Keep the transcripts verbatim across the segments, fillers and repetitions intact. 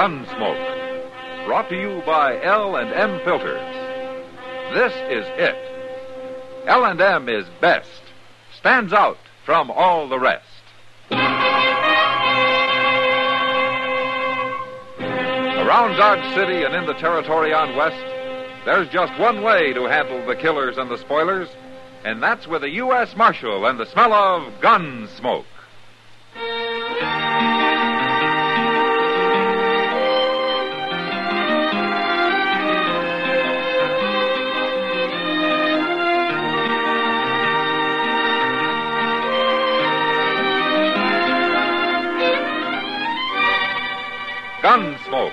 Gunsmoke, brought to you by L and M Filters. This is it. L and M is best. Stands out from all the rest. Around Dodge City and in the territory on west, there's just one way to handle the killers and the spoilers, and that's with a U S Marshal and the smell of gun smoke. Gunsmoke,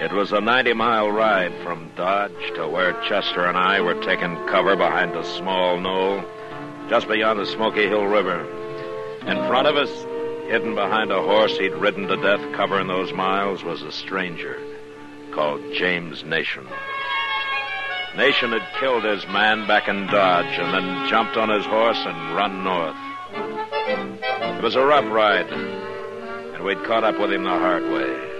It was a ninety-mile ride from Dodge to where Chester and I were taking cover behind a small knoll just beyond the Smoky Hill River. In front of us, hidden behind a horse he'd ridden to death covering those miles, was a stranger called James Nation. Nation had killed his man back in Dodge and then jumped on his horse and run north. It was a rough ride, and we'd caught up with him the hard way.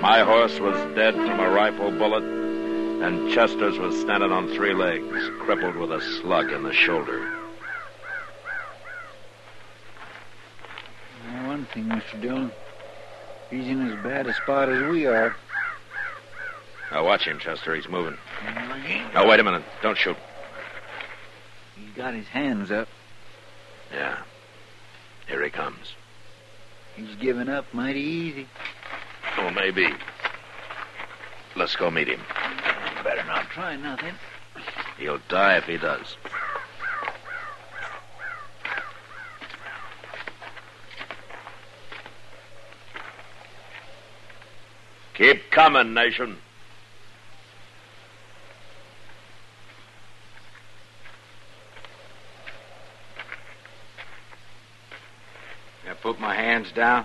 My horse was dead from a rifle bullet, and Chester's was standing on three legs, crippled with a slug in the shoulder. Now, one thing, Mister Dillon, he's in as bad a spot as we are. Now, watch him, Chester. He's moving. Now, wait a minute. Don't shoot. He's got his hands up. Yeah. Here he comes. He's giving up mighty easy. Oh, maybe. Let's go meet him. Better not try nothing. He'll die if he does. Keep coming, Nation. Now put my hands down.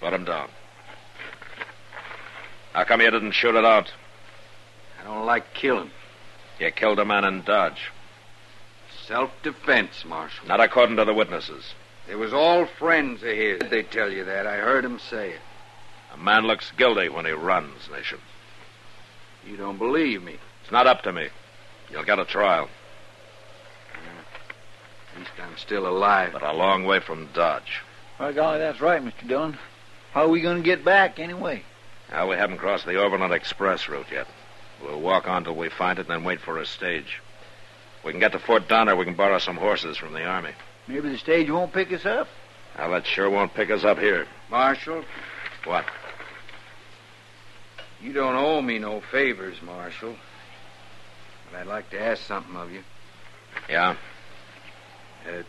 Put them down. How come you didn't shoot it out? I don't like killing. You killed a man in Dodge. Self-defense, Marshal. Not according to the witnesses. They was all friends of his. Did they tell you that? I heard him say it. A man looks guilty when he runs, Nation. You don't believe me. It's not up to me. You'll get a trial. Yeah. At least I'm still alive. But a long way from Dodge. By golly, that's right, Mister Dillon. How are we going to get back, anyway? Now, we haven't crossed the Overland Express route yet. We'll walk on till we find it and then wait for a stage. If we can get to Fort Donner, we can borrow some horses from the Army. Maybe the stage won't pick us up? Now, that sure won't pick us up here. Marshal? What? You don't owe me no favors, Marshal. But I'd like to ask something of you. Yeah? Uh,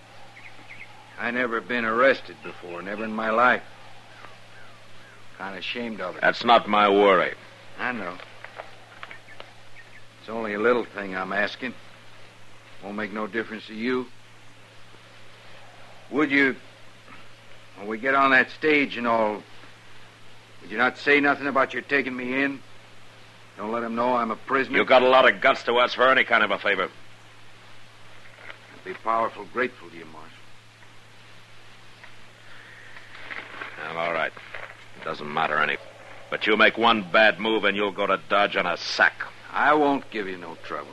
I never been arrested before, never in my life. Kind of ashamed of it. That's not my worry. I know. It's only a little thing I'm asking. Won't make no difference to you. Would you, when we get on that stage and all, would you not say nothing about your taking me in? Don't let them know I'm a prisoner. You got a lot of guts to ask for any kind of a favor. I'd be powerful grateful to you, Marshal. Well, all right. It doesn't matter any. But you make one bad move and you'll go to Dodge on a sack. I won't give you no trouble.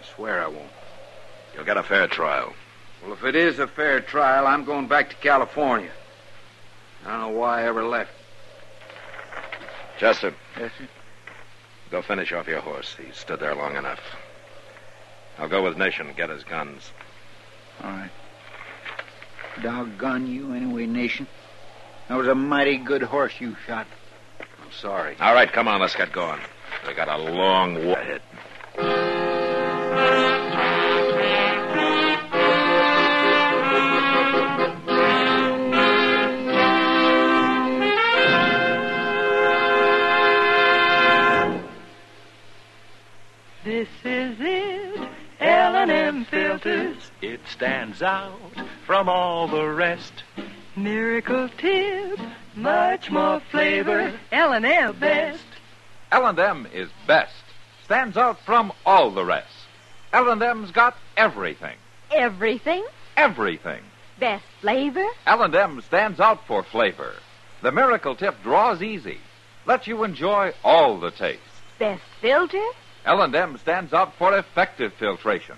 I swear I won't. You'll get a fair trial. Well, if it is a fair trial, I'm going back to California. I don't know why I ever left. Chester. Yes, sir? Go finish off your horse. He stood there long enough. I'll go with Nation and get his guns. All right. Doggone you anyway, Nation. That was a mighty good horse you shot. I'm sorry. All right, come on, let's get going. We got a long way ahead. stands out from all the rest. Miracle Tip, much more flavor, L and M best. L and M is best. Stands out from all the rest. L and M's got everything. Everything? Everything. Best flavor? L and M stands out for flavor. The Miracle Tip draws easy. Lets you enjoy all the taste. Best filter? L and M stands out for effective filtration.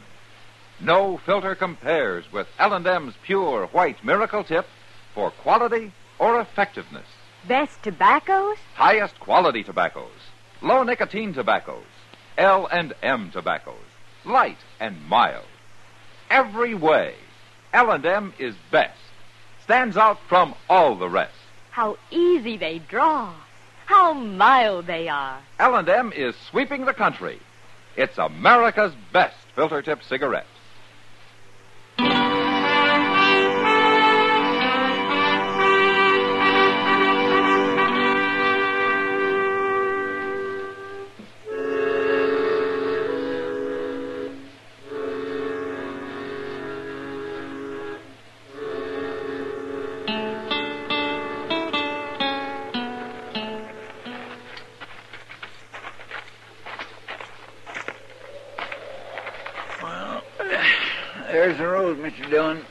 No filter compares with L and M's pure white Miracle Tip for quality or effectiveness. Best tobaccos? Highest quality tobaccos. Low nicotine tobaccos. L and M tobaccos. Light and mild. Every way, L and M is best. Stands out from all the rest. How easy they draw. How mild they are. L and M is sweeping the country. It's America's best filter tip cigarette. There's the road, Mister Dillon.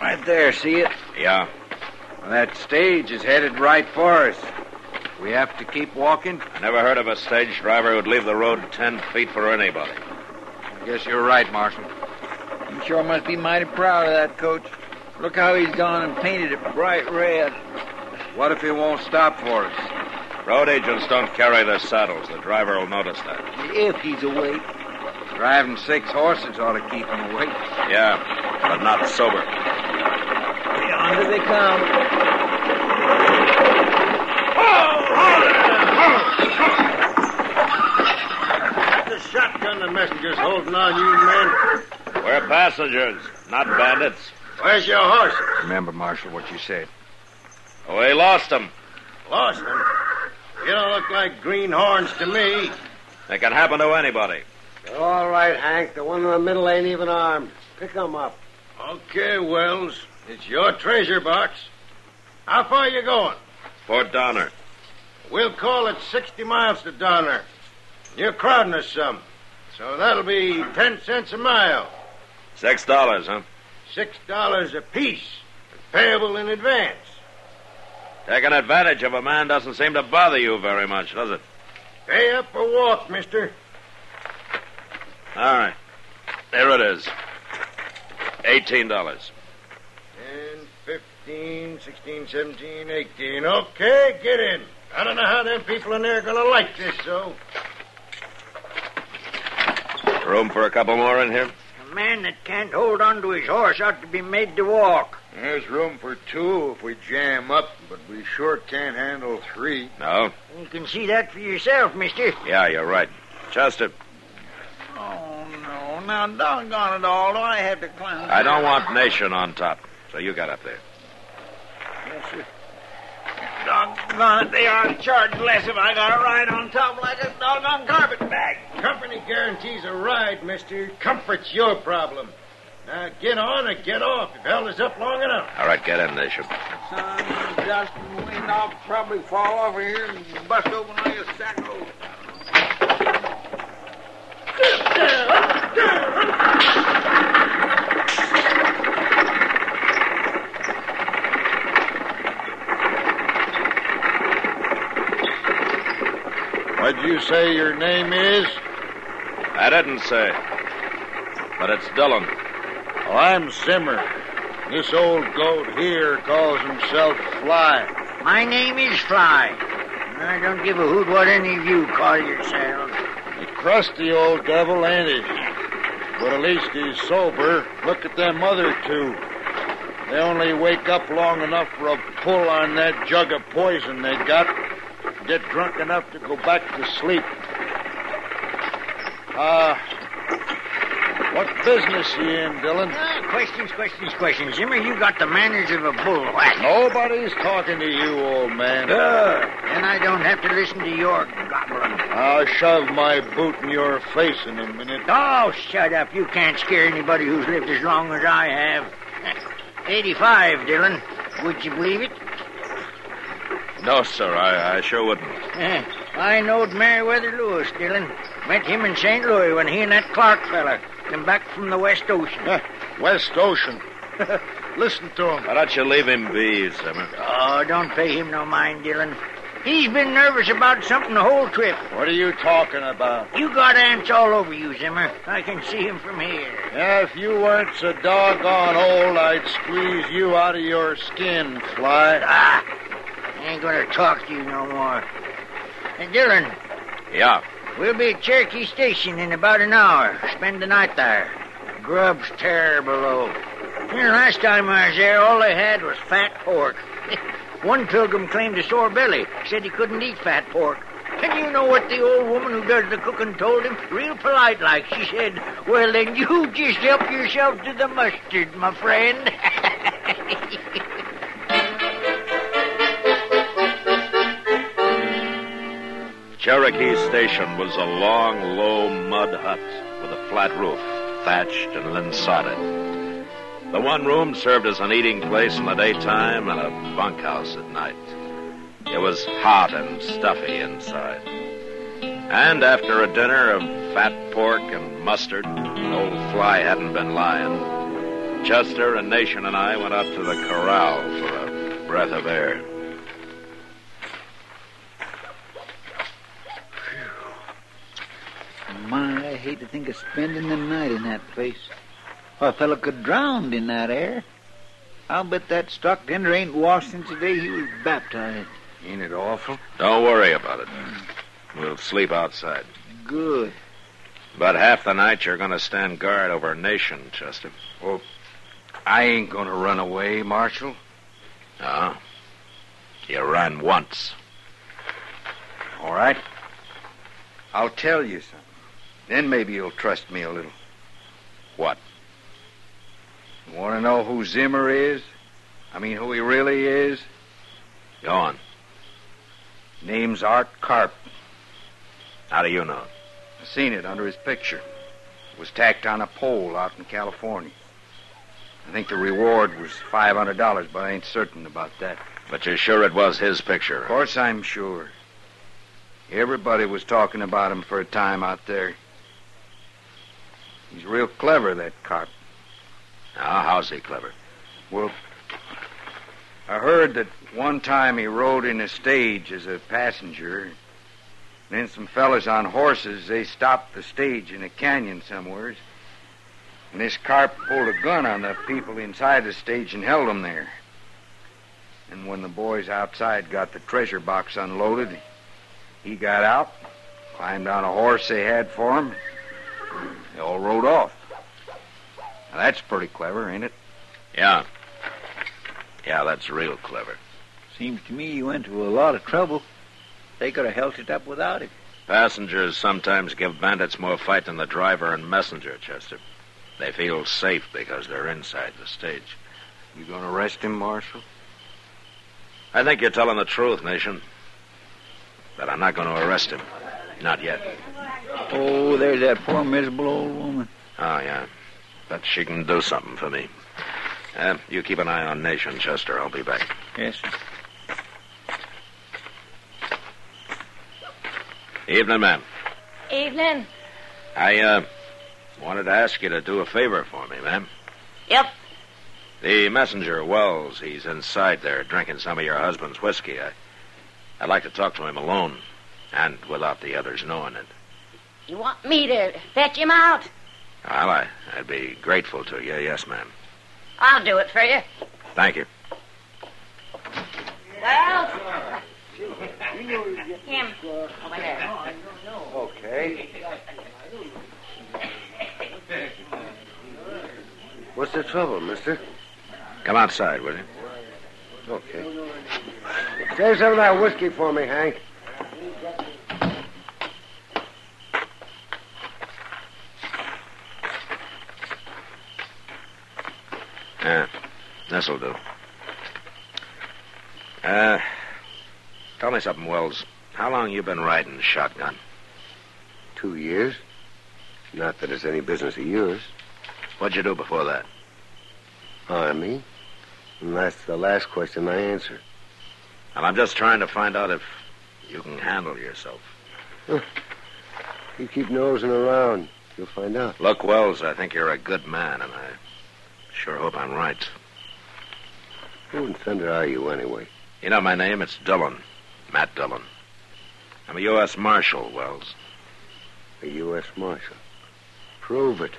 Right there, see it? Yeah. Well, that stage is headed right for us. We have to keep walking. I never heard of a stage driver who'd leave the road ten feet for anybody. I guess you're right, Marshal. You sure must be mighty proud of that coach. Look how he's gone and painted it bright red. What if he won't stop for us? Road agents don't carry their saddles. The driver will notice that. If he's awake. Driving six horses ought to keep them awake. Yeah, but not sober. Yonder they come. Oh! That's the shotgun the messenger's holding on, you men. We're passengers, not bandits. Where's your horses? Remember, Marshal, what you said. Oh, they lost them. Lost them? You don't look like greenhorns to me. They can happen to anybody. All right, Hank. The one in the middle ain't even armed. Pick him up. Okay, Wells. It's your treasure box. How far are you going? Fort Donner. We'll call it sixty miles to Donner. You're crowding us some. So that'll be ten cents a mile. Six dollars, huh? Six dollars apiece. Payable in advance. Taking advantage of a man doesn't seem to bother you very much, does it? Pay up or walk, mister. All right. There it is. Eighteen dollars. Ten, fifteen, sixteen, seventeen, eighteen. Okay, get in. I don't know how them people in there are going to like this, so. Room for a couple more in here? A man that can't hold on to his horse ought to be made to walk. There's room for two if we jam up, but we sure can't handle three. No? You can see that for yourself, mister. Yeah, you're right. Chester. Oh, no. Now, doggone it all, do I have to climb? I don't want Nation on top, so you got up there. Yes, sir. Doggone it, they ought to charge less if I got a ride on top like a doggone carpet bag. Company guarantees a ride, mister. Comfort's your problem. Now, get on or get off. You've held us up long enough. All right, get in, Nation. Son, dust and wind, I'll probably fall over here and bust open like a sack of... What'd you say your name is? I didn't say. But it's Dillon. Oh, I'm Zimmer. This old goat here calls himself Fly. My name is Fly. And I don't give a hoot what any of you call yourselves. Crusty old devil, ain't he? But at least he's sober. Look at them other two. They only wake up long enough for a pull on that jug of poison they got. Get drunk enough to go back to sleep. Uh, what business you in, Dillon? Questions, questions, questions. Jimmy, you got the manners of a bullwhack. Nobody's talking to you, old man. Uh, and I don't have to listen to your gobbling. I'll shove my boot in your face in a minute. Oh, shut up. You can't scare anybody who's lived as long as I have. eighty-five, Dillon. Would you believe it? No, sir, I, I sure wouldn't. Uh, I knowed Meriwether Lewis, Dillon. Met him in Saint Louis when he and that Clark fella came back from the West Ocean. Huh, West Ocean? Listen to him. Why don't you leave him be, Zimmer? Oh, don't pay him no mind, Dillon. He's been nervous about something the whole trip. What are you talking about? You got ants all over you, Zimmer. I can see him from here. Yeah, if you weren't so doggone old, I'd squeeze you out of your skin, Fly. Ah, I ain't gonna talk to you no more. Hey, Dillon. Yeah? We'll be at Cherokee Station in about an hour. Spend the night there. Grub's terrible low. You know, last time I was there, all they had was fat pork. One pilgrim claimed a sore belly. Said he couldn't eat fat pork. And you know what the old woman who does the cooking told him? Real polite like. She said, well, then you just help yourself to the mustard, my friend. Cherokee Station was a long, low mud hut with a flat roof, thatched and linsodded. The one room served as an eating place in the daytime and a bunkhouse at night. It was hot and stuffy inside. And after a dinner of fat pork and mustard, old Fly hadn't been lying, Chester and Nation and I went out to the corral for a breath of air. My, I hate to think of spending the night in that place. Why, a fellow could drown in that air. I'll bet that stocktender ain't washed since the day he was baptized. Ain't it awful? Don't worry about it. We'll sleep outside. Good. But half the night you're going to stand guard over Nation, Chester. Well, I ain't going to run away, Marshal. No. You ran once. All right. I'll tell you something. Then maybe you'll trust me a little. What? You want to know who Zimmer is? I mean, who he really is? Go on. Name's Art Carp. How do you know? I seen it under his picture. It was tacked on a pole out in California. I think the reward was five hundred dollars, but I ain't certain about that. But you're sure it was his picture? Of course I'm sure. Everybody was talking about him for a time out there. He's real clever, that Carp. Now, how's he clever? Well, I heard that one time he rode in a stage as a passenger. Then some fellas on horses, they stopped the stage in a canyon somewheres. And this Carp pulled a gun on the people inside the stage and held them there. And when the boys outside got the treasure box unloaded, he got out, climbed on a horse they had for him. They all rode off. Now, that's pretty clever, ain't it? Yeah. Yeah, that's real clever. Seems to me you went to a lot of trouble. They could have held it up without it. Passengers sometimes give bandits more fight than the driver and messenger, Chester. They feel safe because they're inside the stage. You going to arrest him, Marshal? I think you're telling the truth, Nation. But I'm not going to arrest him. Not yet. Oh, there's that poor, miserable old woman. Oh, yeah. But she can do something for me. Uh, you keep an eye on Nation, Chester. I'll be back. Yes, sir. Evening, ma'am. Evening. I, uh, wanted to ask you to do a favor for me, ma'am. Yep. The messenger, Wells, he's inside there drinking some of your husband's whiskey. I... I'd like to talk to him alone, and without the others knowing it. You want me to fetch him out? Well, I, I'd be grateful to you. Yes, ma'am. I'll do it for you. Thank you. Well, him over there. Okay. What's the trouble, mister? Come outside, will you? Okay. Save some of that whiskey for me, Hank. This'll do. Uh, tell me something, Wells. How long you been riding shotgun? Two years. Not that it's any business of yours. What'd you do before that? Army. And that's the last question I answer. And I'm just trying to find out if you can handle yourself. Huh. You keep nosing around. You'll find out. Look, Wells, I think you're a good man, and I sure hope I'm right. Who in thunder are you, anyway? You know my name? It's Dillon. Matt Dillon. I'm a U S Marshal, Wells. A U S Marshal? Prove it.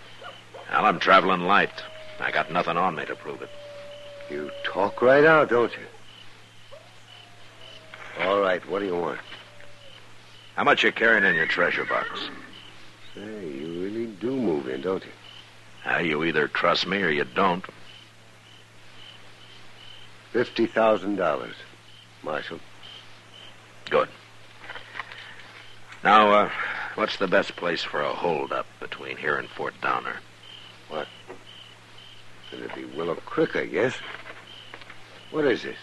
Well, I'm traveling light. I got nothing on me to prove it. You talk right out, don't you? All right, what do you want? How much you carrying in your treasure box? Say, you really do move in, don't you? Now, you either trust me or you don't. Fifty thousand dollars, Marshal. Good. Now, uh, what's the best place for a holdup between here and Fort Donner? What? It'd be Willow Creek, I guess. What is this?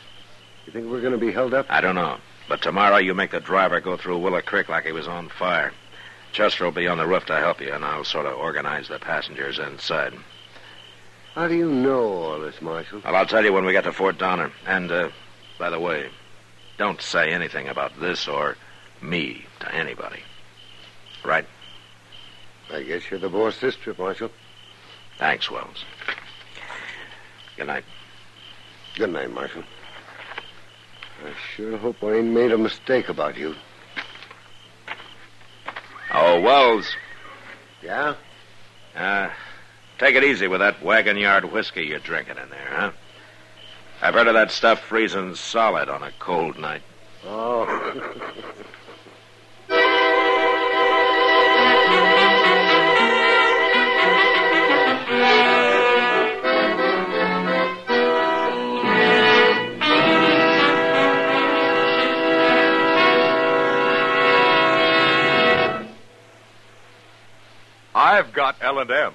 You think we're going to be held up? I don't know. But tomorrow you make the driver go through Willow Creek like he was on fire. Chester will be on the roof to help you, and I'll sort of organize the passengers inside. How do you know all this, Marshal? Well, I'll tell you when we get to Fort Donner. And, uh, by the way, don't say anything about this or me to anybody. Right? I guess you're the boss this trip, Marshal. Thanks, Wells. Good night. Good night, Marshal. I sure hope I ain't made a mistake about you. Oh, Wells. Yeah? Uh, take it easy with that wagon yard whiskey you're drinking in there, huh? I've heard of that stuff freezing solid on a cold night. Oh. I've got L and M.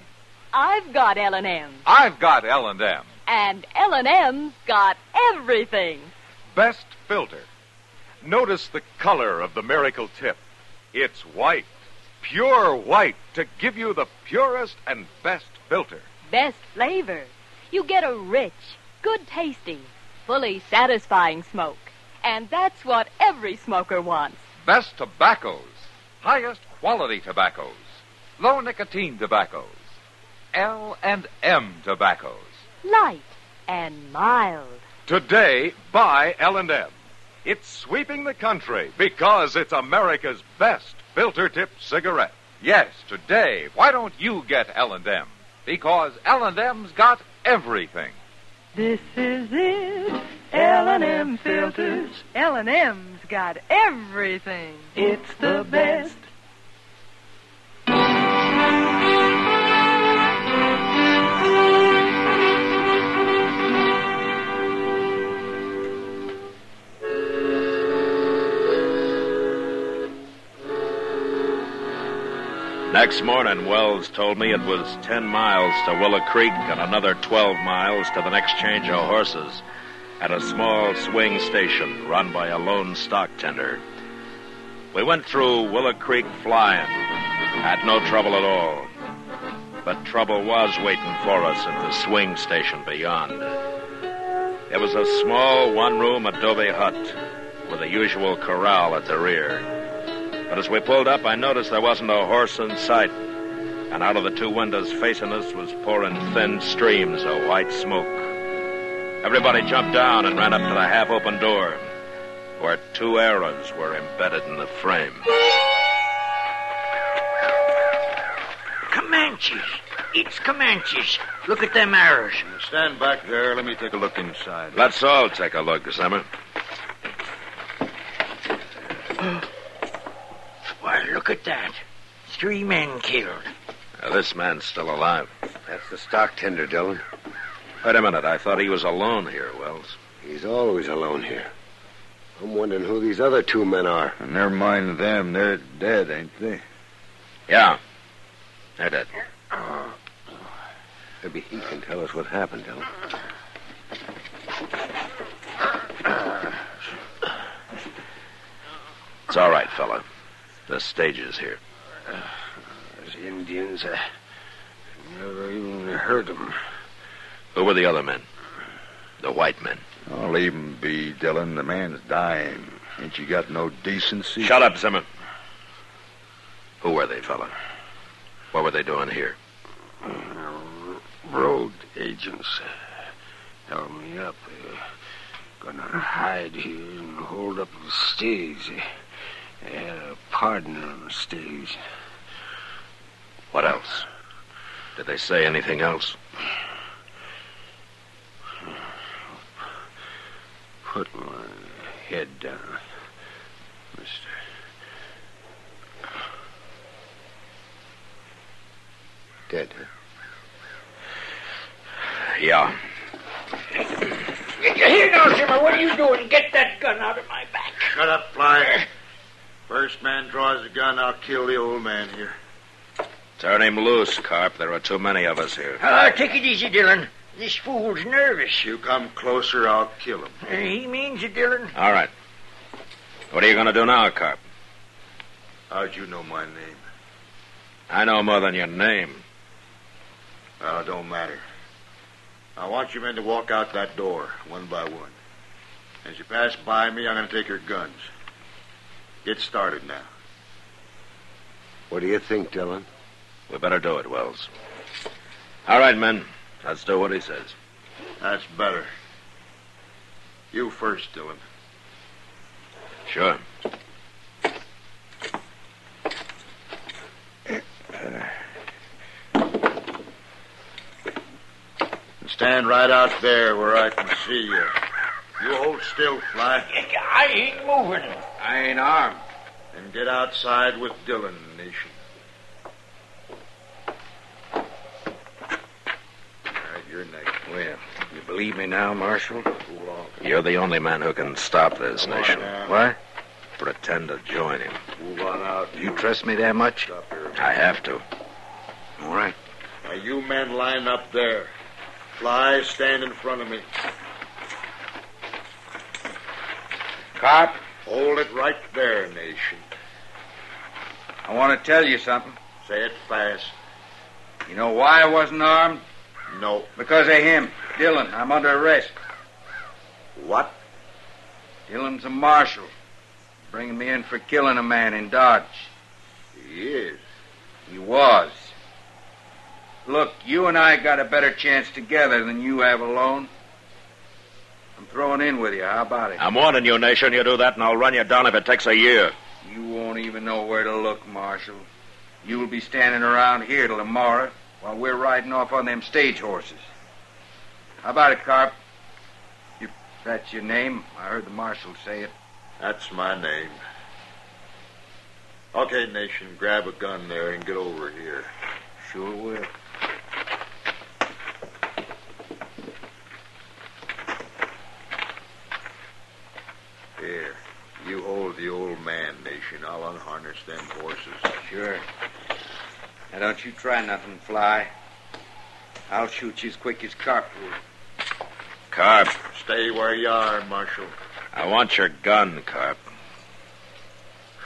I've got L and M. I've got L and M. And L and M's got everything. Best filter. Notice the color of the miracle tip. It's white, pure white, to give you the purest and best filter. Best flavor. You get a rich, good-tasting, fully satisfying smoke. And that's what every smoker wants. Best tobaccos. Highest quality tobaccos. Low nicotine tobaccos, L and M tobaccos. Light and mild. Today, buy L and M. It's sweeping the country because it's America's best filter-tip cigarette. Yes, today, why don't you get L and M? Because L and M's got everything. This is it, L and M filters. L and M's got everything. It's the best. Next morning, Wells told me it was ten miles to Willow Creek and another twelve miles to the next change of horses at a small swing station run by a lone stock tender. We went through Willow Creek flying, had no trouble at all. But trouble was waiting for us at the swing station beyond. It was a small one-room adobe hut with the usual corral at the rear. But as we pulled up, I noticed there wasn't a horse in sight. And out of the two windows facing us was pouring thin streams of white smoke. Everybody jumped down and ran up to the half-open door, where two arrows were embedded in the frame. Comanches. It's Comanches. Look at them arrows. Stand back there. Let me take a look inside. Let's all take a look, Summer. Look at that. Three men killed. Now, this man's still alive. That's the stock tender, Dillon. Wait a minute. I thought he was alone here, Wells. He's always alone here. I'm wondering who these other two men are. And never mind them. They're dead, ain't they? Yeah. They're dead. Maybe he can tell us what happened, Dillon. It's all right, fella. The stage is here. Uh, those Indians, I never even heard of them. Who were the other men? The white men. Oh, leave him be, Dillon. The man's dying. Ain't you got no decency? Shut up, Zimmer. Who were they, fella? What were they doing here? Uh, road agents held me up. They were gonna hide here and hold up the stage. They had a partner on the stage. What else? Did they say anything else? Put my head down, mister. Dead, huh? Yeah. Here now, Zimmer, what are you doing? Get that gun out of my back. Shut up, Flyer. First man draws the gun, I'll kill the old man here. Turn him loose, Carp. There are too many of us here. Uh, take it easy, Dillon. This fool's nervous. You come closer, I'll kill him. Uh, he means it, Dillon. All right. What are you going to do now, Carp? How'd you know my name? I know more than your name. Well, it don't matter. I want you men to walk out that door, one by one. As you pass by me, I'm going to take your guns. Get started now. What do you think, Dillon? We better do it, Wells. All right, men. Let's do what he says. That's better. You first, Dillon. Sure. Stand right out there where I can see you. You hold still, Fly. I ain't moving. I ain't armed. Then get outside with Dillon, Nation. Well, you believe me now, Marshal? You're the only man who can stop this, Nation. What? Pretend to join him. Move on out. You trust me that much? I have to. All right. Now, you men line up there. Fly, stand in front of me. Carp? Hold it right there, Nation. I want to tell you something. Say it fast. You know why I wasn't armed? No. Because of him. Dillon, I'm under arrest. What? Dillon's a marshal. Bringing me in for killing a man in Dodge. He is. He was. Look, you and I got a better chance together than you have alone. I'm throwing in with you. How about it? I'm warning you, Nation. You do that and I'll run you down if it takes a year. You won't even know where to look, Marshal. You'll be standing around here till tomorrow. While we're riding off on them stage horses. How about it, Carp? You, that's your name? I heard the marshal say it. That's my name. Okay, Nation, grab a gun there and get over here. Sure will. Here, you hold the old man, Nation. I'll unharness them horses. Sure. Now, don't you try nothing, Fly. I'll shoot you as quick as Carp will. Carp. Stay where you are, Marshal. I want your gun, Carp.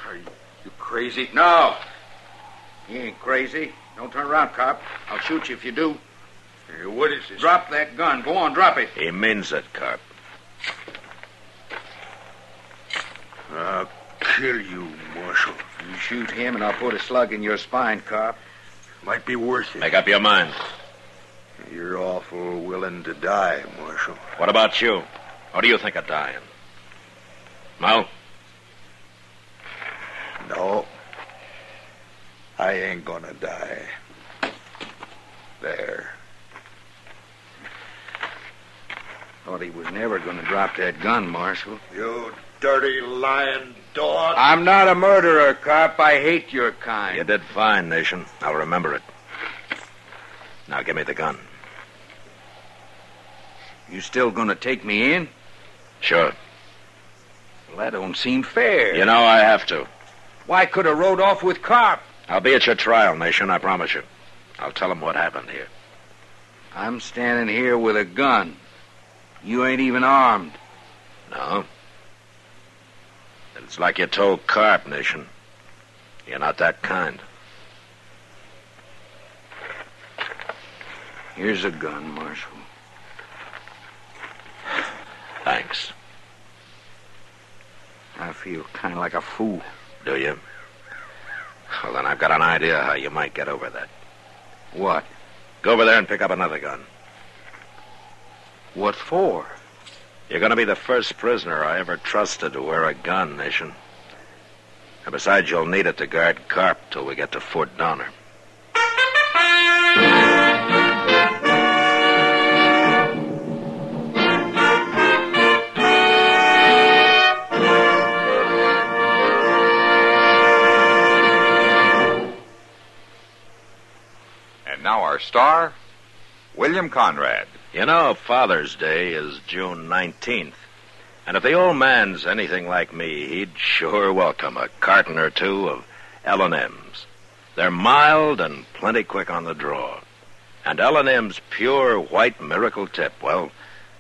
Are you crazy? No. You ain't crazy. Don't turn around, Carp. I'll shoot you if you do. Hey, what is this? Drop that gun. Go on, drop it. He means it, Carp. I'll kill you, Marshal. You shoot him and I'll put a slug in your spine, Carp. Might be worth it. Make up your mind. You're awful willing to die, Marshal. What about you? What do you think of dying? No? No. I ain't gonna die. There. Thought he was never gonna drop that gun, Marshal. You dirty lying dog. I'm not a murderer, Carp. I hate your kind. You did fine, Nation. I'll remember it. Now give me the gun. You still gonna take me in? Sure. Well, that don't seem fair. You know I have to. Why could I rode off with Carp? I'll be at your trial, Nation, I promise you. I'll tell him what happened here. I'm standing here with a gun. You ain't even armed. No. It's like you told Carp, Nation. You're not that kind. Here's a gun, Marshal. Thanks. I feel kind of like a fool. Do you? Well, then I've got an idea how you might get over that. What? Go over there and pick up another gun. What for? You're going to be the first prisoner I ever trusted to wear a gun, Nation. And besides, you'll need it to guard Carp till we get to Fort Donner. And now our star, William Conrad. You know, Father's Day is June nineteenth, and if the old man's anything like me, he'd sure welcome a carton or two of L and M's. They're mild and plenty quick on the draw. And L and M's pure white miracle tip, well,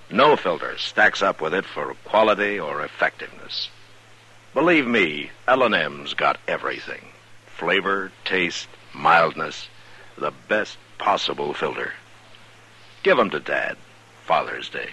no filter stacks up with it for quality or effectiveness. Believe me, L and M's got everything. Flavor, taste, mildness, the best possible filter. Give them to Dad, Father's Day.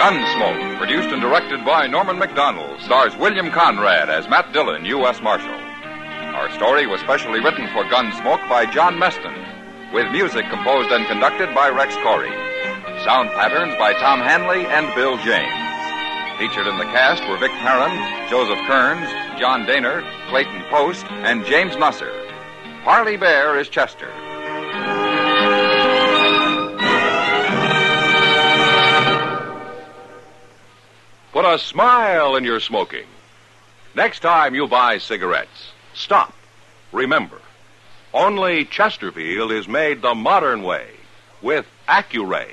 Gunsmoke, produced and directed by Norman McDonald, stars William Conrad as Matt Dillon, U S Marshal. Our story was specially written for Gunsmoke by John Meston, with music composed and conducted by Rex Corey. Sound patterns by Tom Hanley and Bill James. Featured in the cast were Vic Perrin, Joseph Kearns, John Daner, Clayton Post, and James Nusser. Harley Bear is Chester. Put a smile in your smoking. Next time you buy cigarettes, stop. Remember, only Chesterfield is made the modern way with Accuray.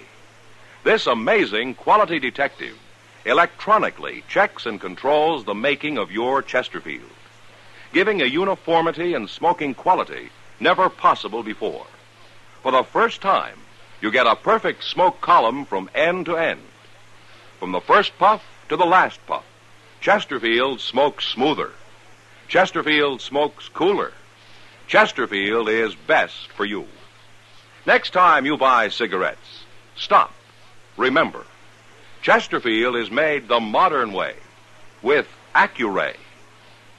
This amazing quality detective electronically checks and controls the making of your Chesterfield, giving a uniformity and smoking quality never possible before. For the first time, you get a perfect smoke column from end to end. From the first puff to the last puff, Chesterfield smokes smoother. Chesterfield smokes cooler. Chesterfield is best for you. Next time you buy cigarettes, stop. Remember, Chesterfield is made the modern way with Accuray.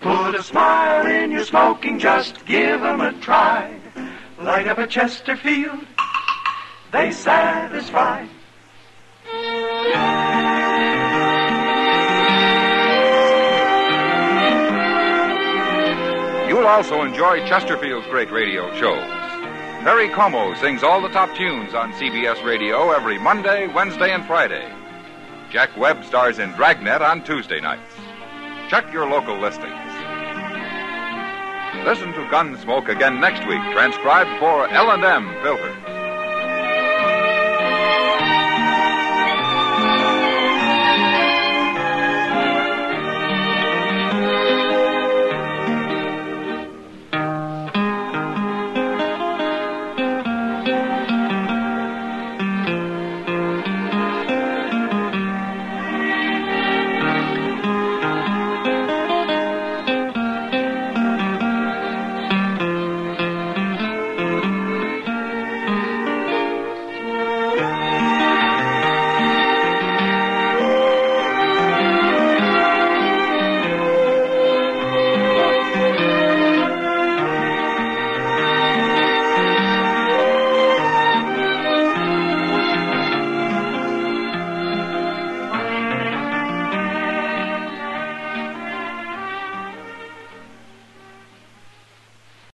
Put a smile in your smoking, just give them a try. Light up a Chesterfield, they satisfy. You'll also enjoy Chesterfield's great radio shows. Perry Como sings all the top tunes on C B S Radio every Monday, Wednesday, and Friday. Jack Webb stars in Dragnet on Tuesday nights. Check your local listings. Listen to Gunsmoke again next week, transcribed for L and M Filter.